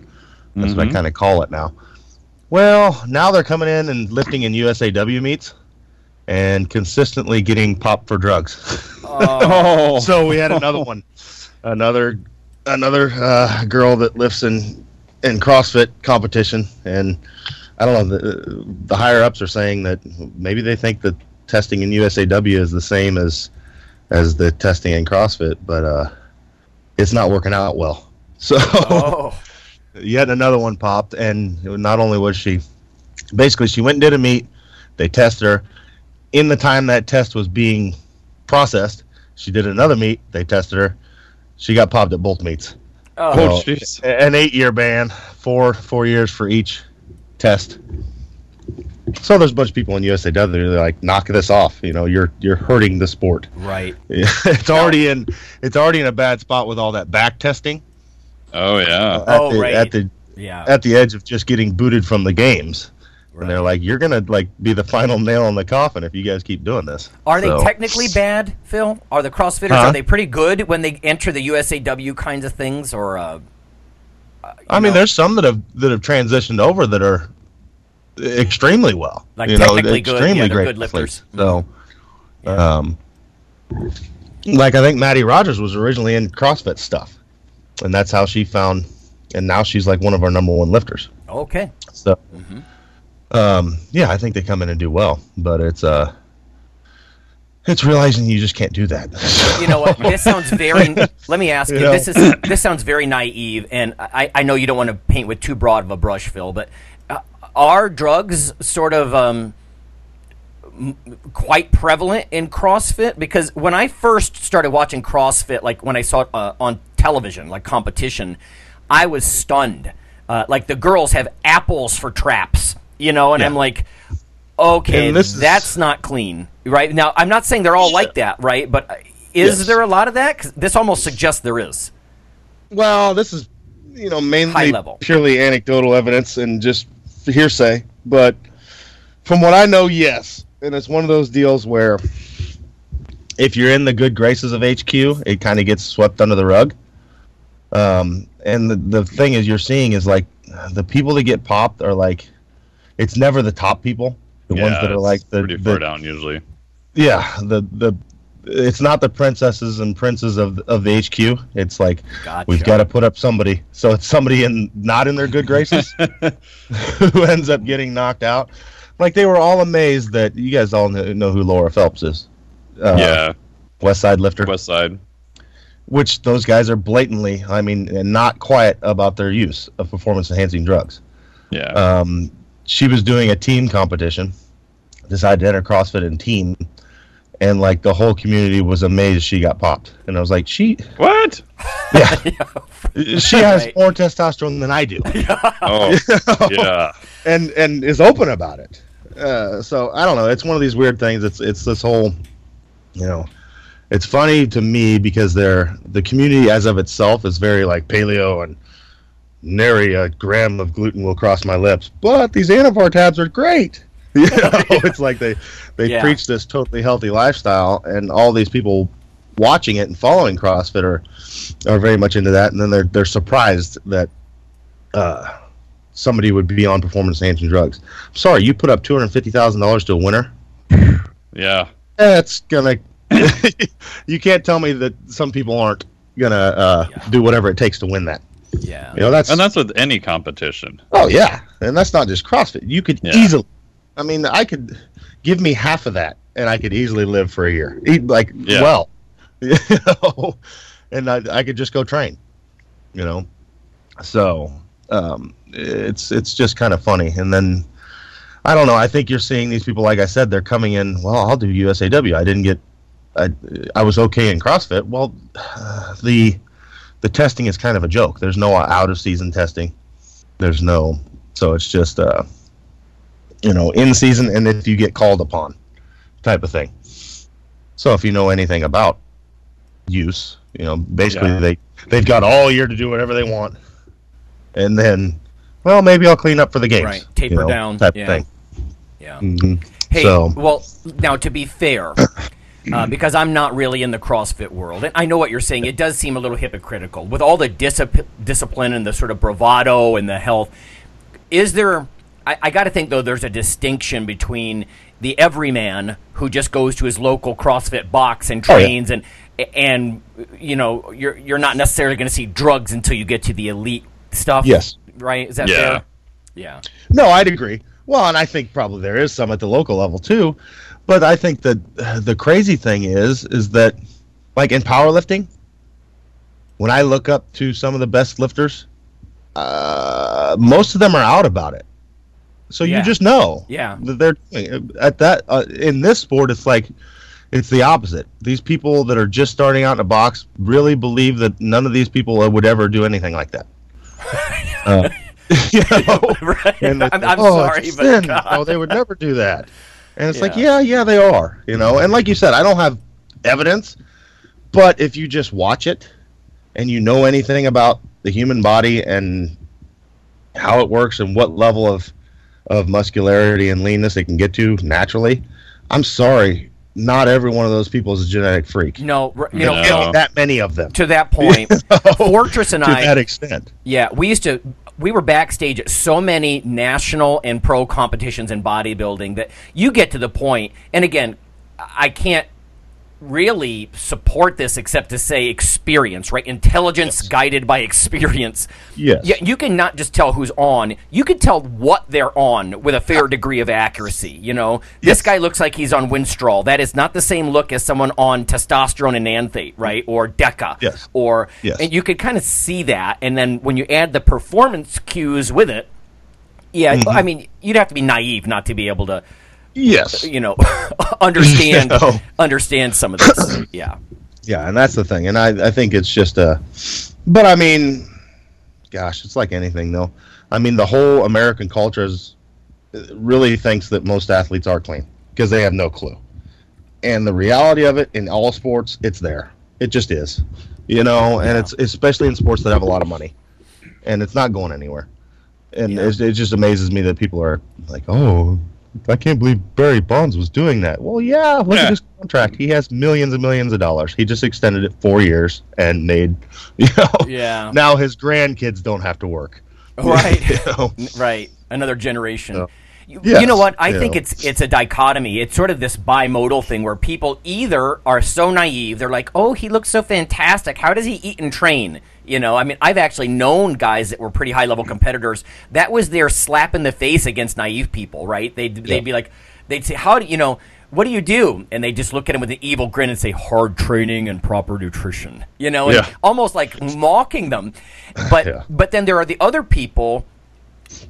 That's mm-hmm. what I kind of call it now. Well, now they're coming in and lifting in U S A W meets and consistently getting popped for drugs. Oh. So we had another one. Another another uh, girl that lifts in, in CrossFit competition. And I don't know, the, the higher-ups are saying that maybe they think the testing in U S A W is the same as as the testing in CrossFit, but uh, it's not working out well. So. Oh. Yet another one popped, and not only was she, basically she went and did a meet, they tested her. In the time that test was being processed, she did another meet, they tested her. She got popped at both meets. Oh, jeez. So, an eight-year ban, four four years for each test. So there's a bunch of people in U S A W that are like, knock this off. You know, you're you're hurting the sport. Right. It's already in it's already in a bad spot with all that back testing. Oh yeah! At oh the, right. At the yeah. at the edge of just getting booted from the games, right. And they're like, "You're gonna like be the final nail in the coffin if you guys keep doing this." Are so. They technically bad, Phil? Are the CrossFitters huh? are they pretty good when they enter the U S A W kinds of things? Or uh, I know? mean, there's some that have that have transitioned over that are extremely well, like you technically know, good, extremely yeah, great good lifters. So, yeah. um, like I think Maddie Rogers was originally in CrossFit stuff. And that's how she found, and now she's like one of our number one lifters. Okay. So, mm-hmm. um, yeah, I think they come in and do well, but it's uh, it's realizing you just can't do that. You know what? This sounds very. Let me ask you. you know? This is this sounds very naive, and I, I know you don't want to paint with too broad of a brush, Phil, but uh, are drugs sort of um, quite prevalent in CrossFit? Because when I first started watching CrossFit, like when I saw uh, on television, like competition, I was stunned. Uh, like the girls have apples for traps, you know, and yeah. I'm like, okay, that's is... not clean, right? Now, I'm not saying they're all yeah. like that, right? But is yes. there a lot of that? 'Cause this almost suggests there is. Well, this is, you know, mainly purely anecdotal evidence and just hearsay. But from what I know, yes. And it's one of those deals where if you're in the good graces of H Q, it kind of gets swept under the rug. Um, and the, the thing is you're seeing is like the people that get popped are like, it's never the top people. The yeah, ones that are like the, pretty far the, down usually. Yeah. The, the, it's not the princesses and princes of, of the H Q. It's like, gotcha. We've got to put up somebody. So it's somebody in, not in their good graces who ends up getting knocked out. Like they were all amazed that you guys all know who Laura Phelps is. Uh, yeah. West Side lifter. West Side. Which those guys are blatantly, I mean, not quiet about their use of performance-enhancing drugs. Yeah. Um, she was doing a team competition, decided to enter CrossFit and team, and, like, the whole community was amazed she got popped. And I was like, she... What? Yeah. yeah. She has right. more testosterone than I do. Yeah. Oh, you know? Yeah. And, and is open about it. Uh, so, I don't know. It's one of these weird things. It's It's this whole, you know... It's funny to me because they're, the community as of itself is very like paleo and nary a gram of gluten will cross my lips. But these Anavar tabs are great. You know, yeah. It's like they, they yeah. preach this totally healthy lifestyle, and all these people watching it and following CrossFit are are very much into that. And then they're they're surprised that uh, somebody would be on performance-enhancing drugs. I'm sorry, you put up two hundred fifty thousand dollars to a winner? Yeah. That's going to... You can't tell me that some people aren't gonna uh, yeah. do whatever it takes to win that. Yeah, you know, that's and that's with any competition. Oh yeah, and that's not just CrossFit. You could yeah. easily, I mean, I could give me half of that, and I could easily live for a year. Eat like yeah. well, you know? And I, I could just go train. You know, so um, it's it's just kind of funny, and then. I don't know. I think you're seeing these people, like I said, they're coming in, well, I'll do U S A W. I didn't get I, – I was okay in CrossFit. Well, the the testing is kind of a joke. There's no out-of-season testing. There's no – so it's just, uh, you know, in-season and if you get called upon type of thing. So if you know anything about use, you know, basically yeah. they, they've got all year to do whatever they want. And then, well, maybe I'll clean up for the games. Right, taper you know, down. Type yeah. thing. Yeah. Mm-hmm. Hey, so. Well, now to be fair, uh, because I'm not really in the CrossFit world, and I know what you're saying. It does seem a little hypocritical with all the disip- discipline and the sort of bravado and the health. Is there? I, I got to think though. There's a distinction between the everyman who just goes to his local CrossFit box and trains, oh, yeah. and and you know you're you're not necessarily going to see drugs until you get to the elite stuff. Yes, right? Is that yeah. fair? Yeah. No, I'd agree. Well, and I think probably there is some at the local level too, but I think that the crazy thing is, is that like in powerlifting, when I look up to some of the best lifters, uh, most of them are out about it. So yeah. you just know, yeah, that they're at that uh, in this sport. It's like it's the opposite. These people that are just starting out in a box really believe that none of these people would ever do anything like that. uh, You know? Right. And I'm, I'm oh, sorry, but God. Oh, they would never do that. And it's yeah. like, yeah, yeah, they are. You know, and like you said, I don't have evidence, but if you just watch it and you know anything about the human body and how it works and what level of of muscularity and leanness it can get to naturally, I'm sorry. Not every one of those people is a genetic freak. No, you know, no. that many of them. To that point, Fortress and to I, to that extent. Yeah, we used to. We were backstage at so many national and pro competitions in bodybuilding that you get to the point, and again, I can't really support this except to say experience, right? Intelligence yes. guided by experience. Yes. Yeah, you cannot just tell who's on. You can tell what they're on with a fair degree of accuracy, you know? Yes. This guy looks like he's on Winstrol. That is not the same look as someone on testosterone and anthate, right? Or DECA. Yes. Or, yes. And you could kind of see that, and then when you add the performance cues with it, yeah, mm-hmm. I mean, you'd have to be naive not to be able to Yes. you know, understand no. understand some of this. Yeah. Yeah, and that's the thing. And I, I think it's just a – but, I mean, gosh, it's like anything, though. I mean, the whole American culture is, really thinks that most athletes are clean because they have no clue. And the reality of it in all sports, it's there. It just is, you know, and yeah. it's especially in sports that have a lot of money. And it's not going anywhere. And yeah. it, it just amazes me that people are like, oh – I can't believe Barry Bonds was doing that. Well, yeah, look yeah. at his contract. He has millions and millions of dollars. He just extended it four years and made, you know. Yeah. Now his grandkids don't have to work. Right. You know? Right. Another generation. So, you, yes, you know what? I think know. it's it's a dichotomy. It's sort of this bimodal thing where people either are so naive. They're like, oh, he looks so fantastic. How does he eat and train? You know, I mean, I've actually known guys that were pretty high-level competitors. That was their slap in the face against naive people, right? They'd, they'd yeah. be like, they'd say, how do you know, what do you do? And they just look at him with an evil grin and say, hard training and proper nutrition, you know, and yeah. almost like mocking them. But yeah. but then there are the other people,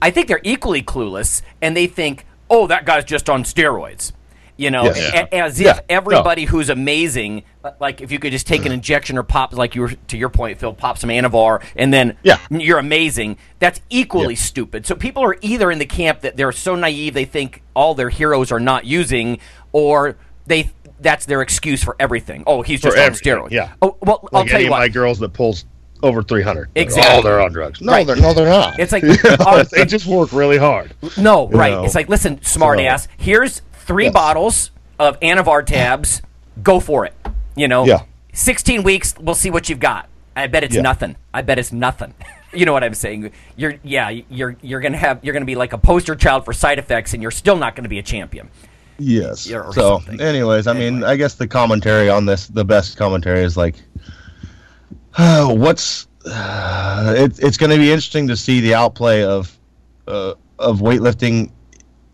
I think they're equally clueless, and they think, oh, that guy's just on steroids. You know, yeah. a, as if yeah. everybody no. who's amazing, like if you could just take an injection or pop, like you were, to your point, Phil, pop some Anavar, and then yeah. you're amazing, that's equally yeah. stupid. So people are either in the camp that they're so naive they think all their heroes are not using, or they that's their excuse for everything. Oh, he's just for on everything. Steroids. Yeah. Oh, well, like I'll any tell you of what. My girls that pulls over three hundred. Exactly. Oh, they're on drugs. No, right. they're no, they're not. It's like you know, they just work really hard. No, right. You know? It's like, listen, smart so, ass, here's Three yes. bottles of Anavar tabs, go for it. You know, yeah. sixteen weeks, we'll see what you've got. I bet it's yeah. nothing. I bet it's nothing. You know what I'm saying? You're, yeah, you're you're gonna have you're gonna be like a poster child for side effects, and you're still not gonna be a champion. Yes. Or so, something. anyways, I anyway. mean, I guess the commentary on this, the best commentary is like, oh, what's? Uh, it, it's gonna be interesting to see the outplay of uh, of weightlifting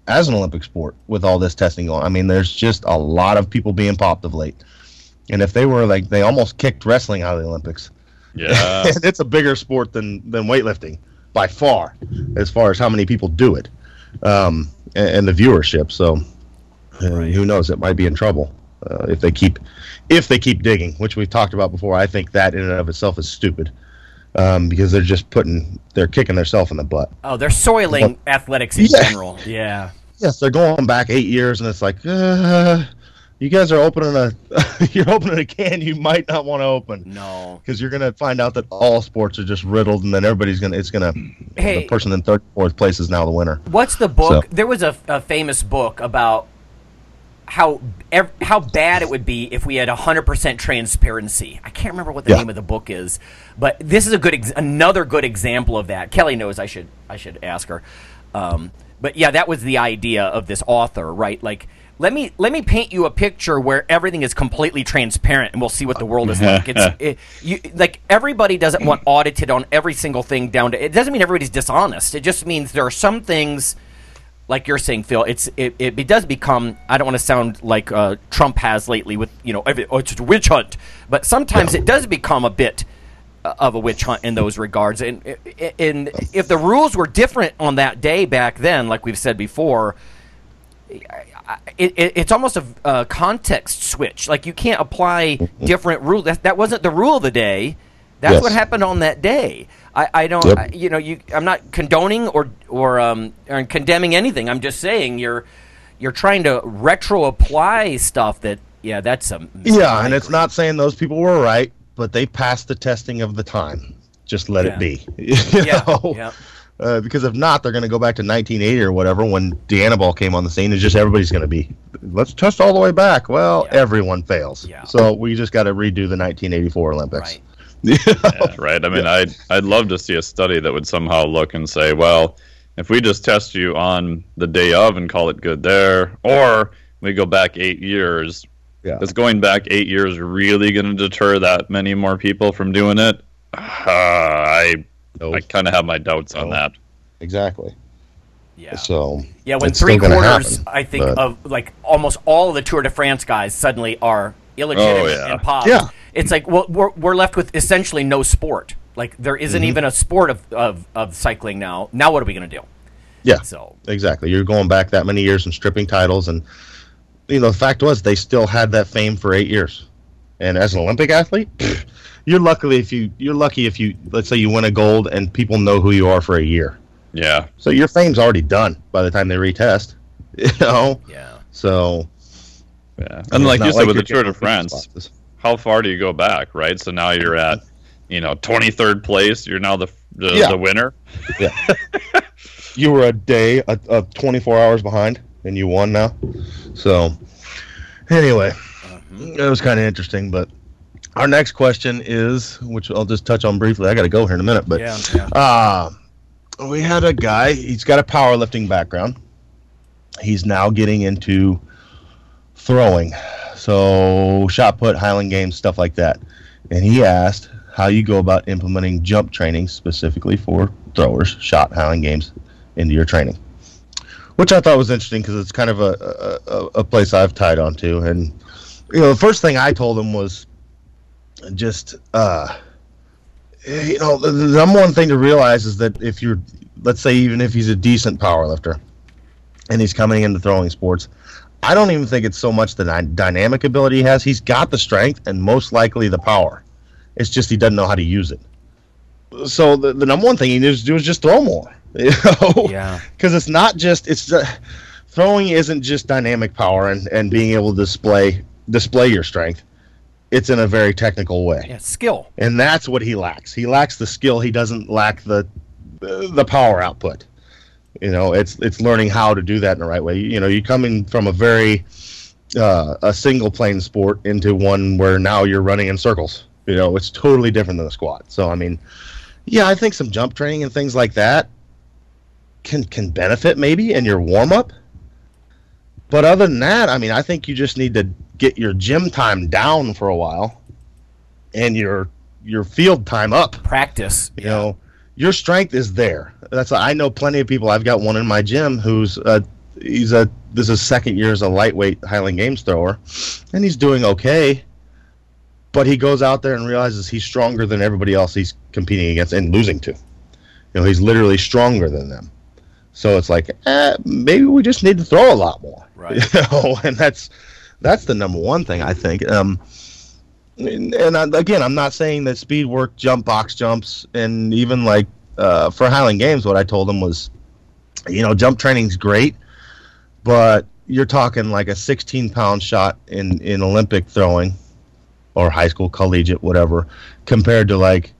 as an Olympic sport with all this testing going on. I mean, there's just a lot of people being popped of late. And if they were like, they almost kicked wrestling out of the Olympics. Yeah. It's a bigger sport than, than weightlifting by far, as far as how many people do it um, and, and the viewership. So uh, right. who knows? It might be in trouble uh, if they keep, if they keep digging, which we've talked about before. I think that in and of itself is stupid. Um, because they're just putting, they're kicking themselves in the butt. Oh, they're soiling but, athletics in yeah. general. Yeah. Yes, they're going back eight years, and it's like, uh, you guys are opening a, you're opening a can you might not want to open. No. Because you're gonna find out that all sports are just riddled, and then everybody's gonna, it's gonna, hey, the person in third, fourth place is now the winner. What's the book? So. There was a, a famous book about how ev- how bad it would be if we had one hundred percent transparency. I can't remember what the yeah. name of the book is, but this is a good ex- another good example of that. Kelly knows. I should I should ask her. Um, but yeah, that was the idea of this author, right? Like, let me let me paint you a picture where everything is completely transparent, and we'll see what the world is like. It's it, you, like everybody doesn't want audited on every single thing down to. It doesn't mean everybody's dishonest. It just means there are some things. Like you're saying, Phil, it's it, it, it does become. I don't want to sound like uh, Trump has lately with you know every, oh, it's a witch hunt, but sometimes it does become a bit of a witch hunt in those regards. And and if the rules were different on that day back then, like we've said before, it, it, it's almost a, a context switch. Like you can't apply different rules. That that wasn't the rule of the day. That's yes. what happened on that day. I, I don't, yep. I, you know, you. I'm not condoning or or um or condemning anything. I'm just saying you're you're trying to retro apply stuff that yeah, that's a yeah, and it's not saying those people were right, but they passed the testing of the time. Just let yeah. it be, you yeah. know? Yeah. Uh, because if not, they're going to go back to nineteen eighty or whatever when D'Anabol came on the scene. It's just everybody's going to be, let's test all the way back. Well, yeah. everyone fails, yeah. so we just got to redo the nineteen eighty-four Olympics. Right. Yeah, right. I mean, yeah. I'd, I'd love to see a study that would somehow look and say, well, if we just test you on the day of and call it good there, or we go back eight years Yeah. Is going back eight years really going to deter that many more people from doing it? Uh, I no. I kind of have my doubts no. on that. Exactly. Yeah. So yeah, when three quarters, happen, I think, but... of like almost all the Tour de France guys suddenly are illegitimate oh, yeah. and popped. Yeah. It's like, well, we're we're left with essentially no sport. Like there isn't mm-hmm. even a sport of, of of cycling now. Now what are we going to do? Yeah. So exactly, you're going back that many years and stripping titles, and you know the fact was they still had that fame for eight years. And as an Olympic athlete, pff, you're lucky if you you're lucky if you let's say you win a gold and people know who you are for a year. Yeah. So your fame's already done by the time they retest. You know. Yeah. So. Yeah. And like you said, like with the Tour de France, how far do you go back, right? So now you're at, you know, twenty-third place. You're now the the, yeah. the winner. Yeah. You were a day, a, a twenty-four hours behind, and you won now. So, anyway, it was kind of interesting. But our next question is, which I'll just touch on briefly. I got to go here in a minute, but yeah, yeah. Uh, we had a guy. He's got a powerlifting background. He's now getting into throwing, so shot put, Highland Games, stuff like that. And he asked how you go about implementing jump training specifically for throwers, shot, Highland Games into your training, which I thought was interesting because it's kind of a, a a place I've tied onto. And you know, the first thing I told him was just uh, you know, the, the number one thing to realize is that if you're, let's say, even if he's a decent powerlifter and he's coming into throwing sports, I don't even think it's so much the dy- dynamic ability he has. He's got the strength and most likely the power. It's just he doesn't know how to use it. So the, the number one thing he needs to do is just throw more. You know? Yeah. Because it's not just it's uh, throwing isn't just dynamic power and, and being able to display display your strength. It's in a very technical way. Yeah, skill. And that's what he lacks. He lacks the skill. He doesn't lack the uh, the power output. You know, it's it's learning how to do that in the right way. You, you know, you come in from a very uh, a single plane sport into one where now you're running in circles. You know, it's totally different than the squat. So I mean, yeah, I think some jump training and things like that can can benefit maybe in your warm up. But other than that, I mean, I think you just need to get your gym time down for a while, and your your field time up. Practice. You yeah. know. Your strength is there. That's I know plenty of people. I've got one in my gym who's a, he's a this is second year as a lightweight Highland Games thrower, and he's doing okay. But he goes out there and realizes he's stronger than everybody else he's competing against and losing to. You know, he's literally stronger than them. So it's like eh, maybe we just need to throw a lot more. Right. You know, and that's that's the number one thing I think. Um, And, and I, again, I'm not saying that speed work, jump, box jumps, and even like uh, for Highland Games, what I told them was, you know, jump training's great, but you're talking like a sixteen pound shot in, in Olympic throwing or high school, collegiate, whatever, compared to like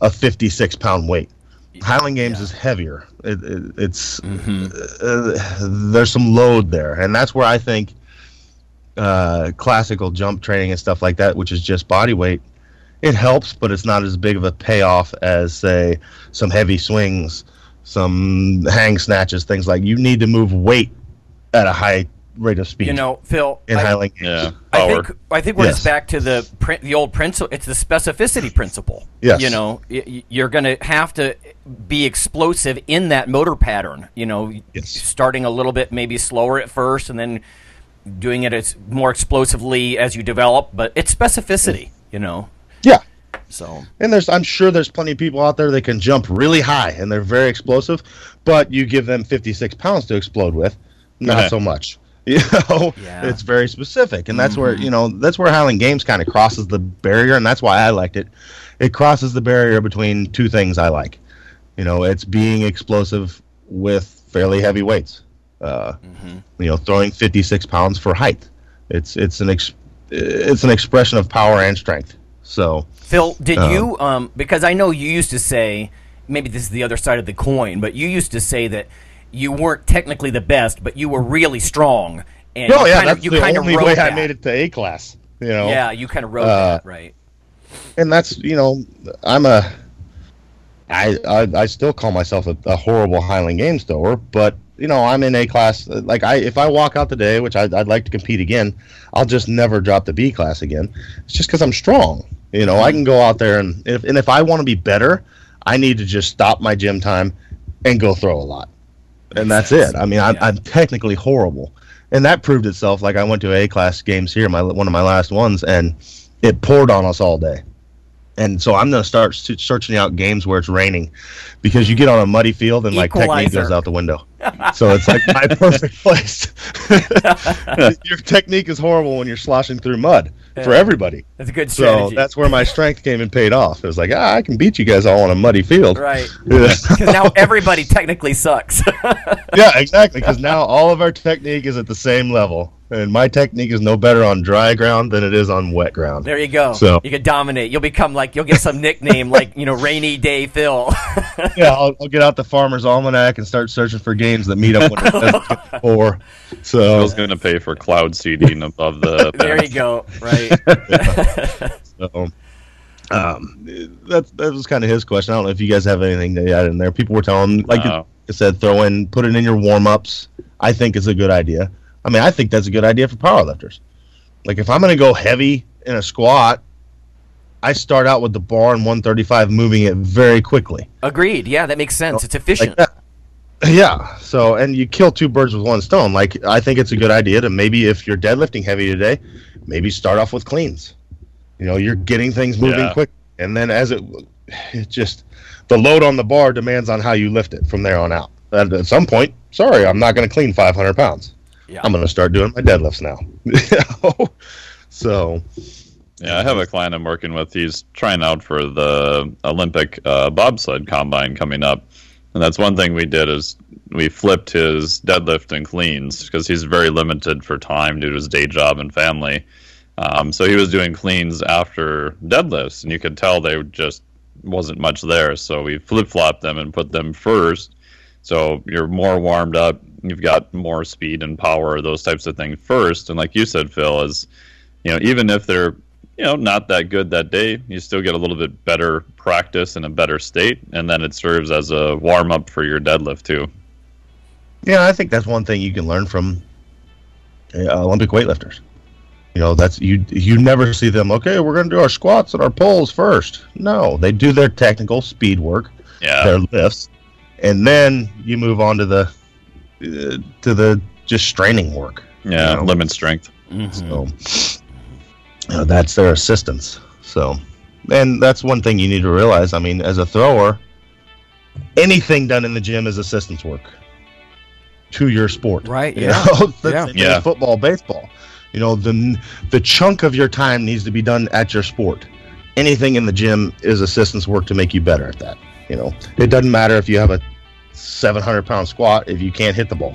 a fifty-six pound weight. Highland Games yeah. is heavier. It, it, it's mm-hmm. uh, there's some load there, and that's where I think Uh, classical jump training and stuff like that, which is just body weight, it helps, but it's not as big of a payoff as, say, some heavy swings, some hang snatches, things like. You need to move weight at a high rate of speed. You know, Phil, in I, Highland yeah, I think I think we're yes. just back to the pr- the old principle. It's the specificity principle. Yes. You know, y- you're going to have to be explosive in that motor pattern. You know, yes. starting a little bit maybe slower at first, and then doing it as more explosively as you develop, but it's specificity, you know. Yeah. So. And there's, I'm sure there's plenty of people out there that can jump really high and they're very explosive, but you give them fifty-six pounds to explode with, not yeah. so much. You know, yeah. it's very specific, and that's mm-hmm. where you know that's where Highland Games kind of crosses the barrier, and that's why I liked it. It crosses the barrier between two things I like. You know, it's being explosive with fairly heavy weights. Uh, mm-hmm. You know, throwing fifty-six pounds for height. It's it's an ex- it's an expression of power and strength. So, Phil, did uh, you um, because I know you used to say, maybe this is the other side of the coin, but you used to say that you weren't technically the best, but you were really strong. And no, you yeah, kind that's of, you the kind only of way that. I made it to A class. You know, yeah, you kind of wrote uh, that right. And that's you know, I'm a I I, I still call myself a, a horrible Highland Games thrower, but you know, I'm in A class. Like, I, if I walk out today, which I'd, I'd like to compete again, I'll just never drop the B class again. It's just because I'm strong. You know, I can go out there, and if, and if I want to be better, I need to just stop my gym time and go throw a lot. And that's it. I mean, I'm, yeah. I'm technically horrible. And that proved itself. Like, I went to A class games here, my one of my last ones, and it poured on us all day. And so I'm going to start searching out games where it's raining, because you get on a muddy field and like technique goes out the window. So it's like my perfect place. Your technique is horrible when you're sloshing through mud yeah. for everybody. That's a good strategy. So that's where my strength came and paid off. It was like, ah, I can beat you guys all on a muddy field. Right. Because now everybody technically sucks. Yeah, exactly. Because now all of our technique is at the same level. And my technique is no better on dry ground than it is on wet ground. There you go. So you can dominate. You'll become like, you'll get some nickname like, you know, Rainy Day Phil. Yeah, I'll, I'll get out the Farmer's Almanac and start searching for games that meet up with or so. I was going to pay for cloud seeding above the. There you go. Right. So, um, that that was kind of his question. I don't know if you guys have anything to add in there. People were telling, like uh, you said, throw in, put it in your warm ups. I think it's a good idea. I mean, I think that's a good idea for powerlifters. Like, if I'm going to go heavy in a squat, I start out with the bar and one thirty-five, moving it very quickly. Agreed. Yeah, that makes sense. So, it's efficient. Like yeah. So, and you kill two birds with one stone. Like, I think it's a good idea to maybe, if you're deadlifting heavy today, maybe start off with cleans. You know, you're getting things moving yeah. quick. And then as it, it just, the load on the bar demands on how you lift it from there on out. And at some point, sorry, I'm not going to clean five hundred pounds. Yeah. I'm going to start doing my deadlifts now. So, yeah, I have a client I'm working with. He's trying out for the Olympic uh, bobsled combine coming up. And that's one thing we did is we flipped his deadlift and cleans because he's very limited for time due to his day job and family. Um, so he was doing cleans after deadlifts, and you could tell there just wasn't much there. So we flip-flopped them and put them first. So you're more warmed up. You've got more speed and power, those types of things first. And like you said, Phil, is, you know, even if they're, you know, not that good that day, you still get a little bit better practice and a better state. And then it serves as a warm up for your deadlift too. Yeah. I think that's one thing you can learn from uh, Olympic weightlifters. You know, that's you, you never see them. Okay. We're going to do our squats and our pulls first. No, they do their technical speed work, yeah. their lifts. And then you move on to the, to the just straining work. Yeah, you know? Limit strength. Mm-hmm. So you know, that's their assistance. So, and that's one thing you need to realize. I mean, as a thrower, anything done in the gym is assistance work to your sport. Right. You yeah. know? yeah. yeah. Football, baseball. You know, the the chunk of your time needs to be done at your sport. Anything in the gym is assistance work to make you better at that. You know, it doesn't matter if you have a seven hundred pound squat if you can't hit the ball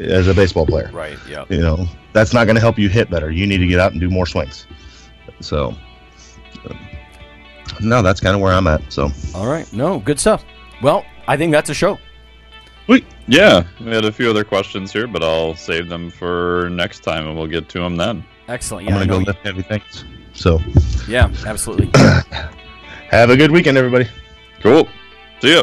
as a baseball player. Right. Yeah. You know, that's not going to help you hit better. You need to get out and do more swings. So, no, that's kind of where I'm at. So, all right. No, good stuff. Well, I think that's a show. Wait. Yeah. We had a few other questions here, but I'll save them for next time and we'll get to them then. Excellent. Yeah, I'm going to go lift heavy things. So, yeah, absolutely. Have a good weekend, everybody. Cool. See ya.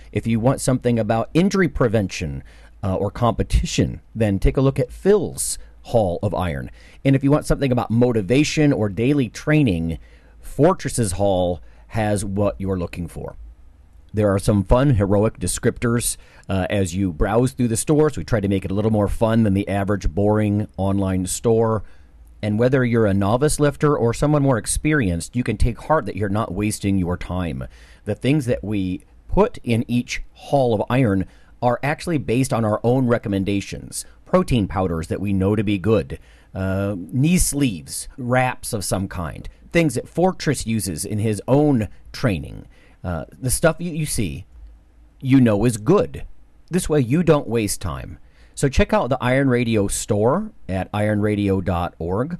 If you want something about injury prevention uh, or competition, then take a look at Phil's Hall of Iron. And if you want something about motivation or daily training, Fortress's Hall has what you're looking for. There are some fun heroic descriptors uh, as you browse through the stores. We try to make it a little more fun than the average boring online store. And whether you're a novice lifter or someone more experienced, you can take heart that you're not wasting your time. The things that we put in each Hall of Iron are actually based on our own recommendations. Protein powders that we know to be good, uh, knee sleeves, wraps of some kind, things that Fortress uses in his own training. Uh, the stuff you, you see, you know is good. This way you don't waste time. So check out the Iron Radio store at iron radio dot org.